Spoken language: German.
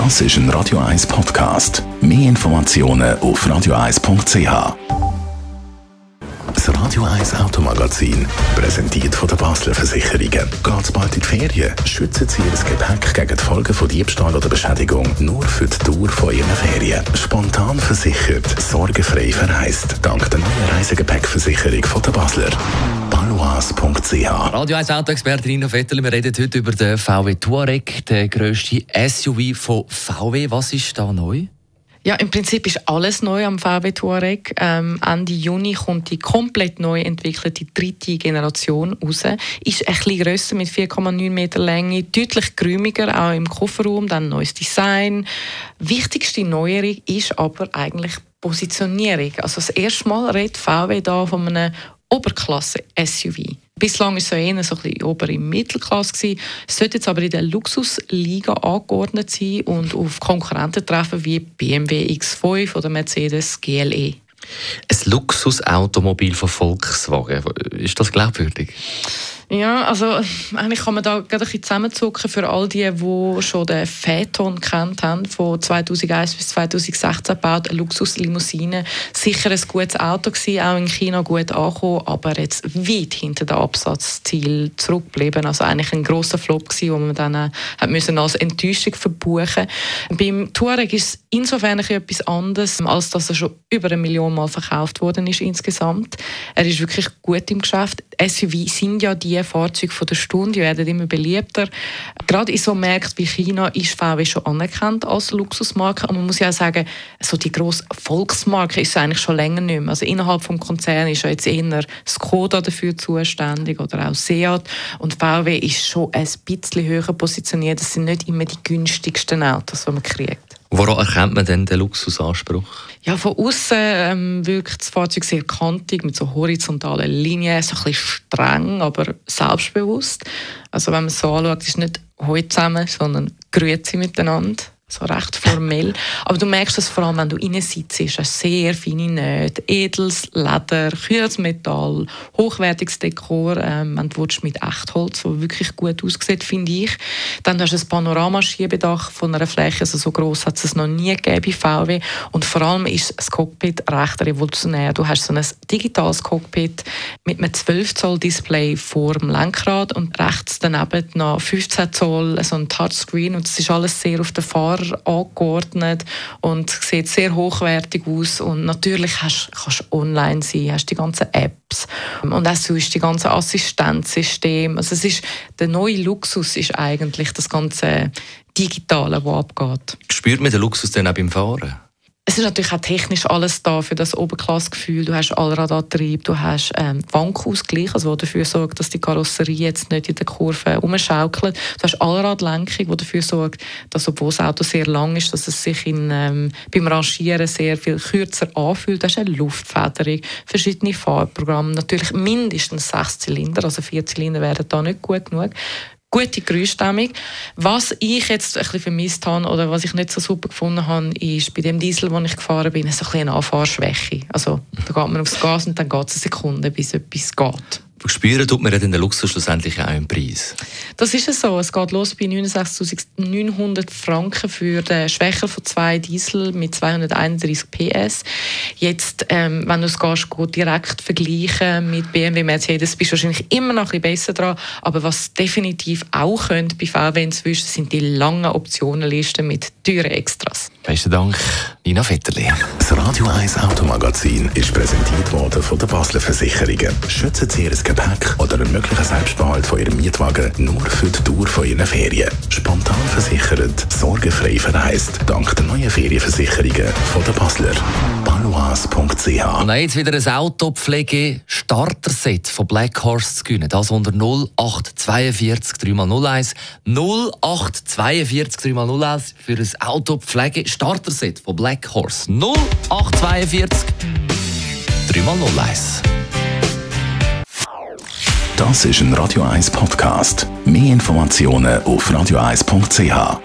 Das ist ein Radio 1 Podcast. Mehr Informationen auf radio1.ch. Das Radio 1 Automagazin, präsentiert von der Basler Versicherungen. Geht's bald in die Ferien? Schützen Sie Ihr Gepäck gegen die Folgen von Diebstahl oder Beschädigung nur für die Dauer von Ihren Ferien. Spontan versichert, sorgenfrei verreist. Dank der neuen Reisegepäckversicherung von der Basler. Radio 1 Autoexperte Rino Vetterli, wir reden heute über den VW Touareg, den grössten SUV von VW. Was ist da neu? Ja, im Prinzip ist alles neu am VW Touareg. Ende Juni kommt die komplett neu entwickelte dritte Generation raus. Ist ein bisschen grösser, mit 4,9 Meter Länge, deutlich geräumiger, auch im Kofferraum, dann neues Design. Wichtigste Neuerung ist aber eigentlich Positionierung. Also das erste Mal redet VW da von einem Oberklasse-SUV. Bislang war es eher so ein bisschen obere Mittelklasse gewesen. Es sollte jetzt aber in der Luxusliga angeordnet sein und auf Konkurrenten treffen wie BMW X5 oder Mercedes GLE. Ein Luxusautomobil von Volkswagen, ist das glaubwürdig? Ja, also eigentlich kann man da gerade ein bisschen zusammenzucken für all die, die schon den Phaeton kennt haben, von 2001 bis 2016 gebaut, eine Luxuslimousine. Sicher ein gutes Auto gewesen, auch in China gut angekommen, aber jetzt weit hinter dem Absatzziel zurückgeblieben. Also eigentlich ein grosser Flop gewesen, den man dann hat müssen als Enttäuschung verbuchen. Beim Touareg ist es insofern etwas anderes, als dass er schon über 1 Million Mal verkauft worden ist insgesamt. Er ist wirklich gut im Geschäft. SUV sind ja die Fahrzeuge von der Stunde, werden immer beliebter. Gerade in so Märkten wie China ist VW schon anerkannt als Luxusmarke. Und man muss ja auch sagen, so die grosse Volksmarke ist es eigentlich schon länger nicht mehr. Also innerhalb des Konzerns ist ja jetzt eher Skoda dafür zuständig oder auch Seat. Und VW ist schon ein bisschen höher positioniert. Das sind nicht immer die günstigsten Autos, die man kriegt. Woran erkennt man denn den Luxusanspruch? Ja, von außen wirkt das Fahrzeug sehr kantig, mit so horizontalen Linien, so ein bisschen streng, aber selbstbewusst. Also wenn man es so anschaut, ist es nicht heute zusammen, sondern grüezi miteinander. So recht formell. Aber du merkst das vor allem, wenn du innen sitzt, ist es sehr feine Nähte, edles Leder, kühles Metall, hochwertiges Dekor, wenn du mit Echtholz, das wirklich gut aussieht, finde ich. Dann hast du ein Panoramaschiebeddach von einer Fläche, also so gross hat es noch nie gegeben bei VW. Und vor allem ist das Cockpit recht revolutionär. Du hast so ein digitales Cockpit mit einem 12-Zoll-Display vor dem Lenkrad und rechts daneben noch 15 Zoll, so ein Touchscreen, und das ist alles sehr auf der Fahrt angeordnet und sieht sehr hochwertig aus. Und natürlich kannst du online sein, hast die ganzen Apps und auch sonst die ganzen Assistenzsysteme. Also es ist, der neue Luxus ist eigentlich das ganze Digitale, was abgeht. Spürt man den Luxus dann auch beim Fahren? Es ist natürlich auch technisch alles da für das Oberklassgefühl. Du hast Allradantrieb, du hast Wankausgleich, also der dafür sorgt, dass die Karosserie jetzt nicht in den Kurven rumschaukelt. Du hast Allradlenkung, die dafür sorgt, dass, obwohl das Auto sehr lang ist, dass es sich beim Rangieren sehr viel kürzer anfühlt. Du hast eine Luftfederung, verschiedene Fahrprogramme, natürlich mindestens 6 Zylinder, also 4 Zylinder wären da nicht gut genug. Gute Geräuschstimmung. Was ich jetzt ein bisschen vermisst habe oder was ich nicht so super gefunden habe, ist bei dem Diesel, den ich gefahren bin, so ein bisschen eine Anfahrschwäche. Also da geht man aufs Gas und dann geht es eine Sekunde, bis etwas geht. Spüren tut man den Luxus schlussendlich auch im Preis. Das ist es so. Es geht los bei 69.900 Franken für den schwächer von 2 Diesel mit 231 PS. Jetzt, wenn du es gehst, gut direkt vergleichen mit BMW, Mercedes, bist du wahrscheinlich immer noch ein bisschen besser dran. Aber was definitiv auch könnte bei VW inzwischen, sind die langen Optionenlisten mit teuren Extras. Besten Dank, Nina Vetterli. Das Radio 1 Automagazin ist präsentiert worden von der Basler Versicherungen. Schützen Sie Ihr Gepäck oder einen möglichen Selbstbehalt von Ihrem Mietwagen nur für die Dauer von Ihren Ferien. Spontan versichert, sorgenfrei verreist. Dank der neuen Ferienversicherungen von der Basler. Baloise.ch. Und jetzt wieder ein Autopflege-Starter-Set von Black Horse zu gewinnen. Das unter 0842 3x01. 0842 3x01 für ein Autopflege-Starter-Set von Black Horse. 0842 3x01. Das ist ein Radio 1 Podcast. Mehr Informationen auf radio1.ch.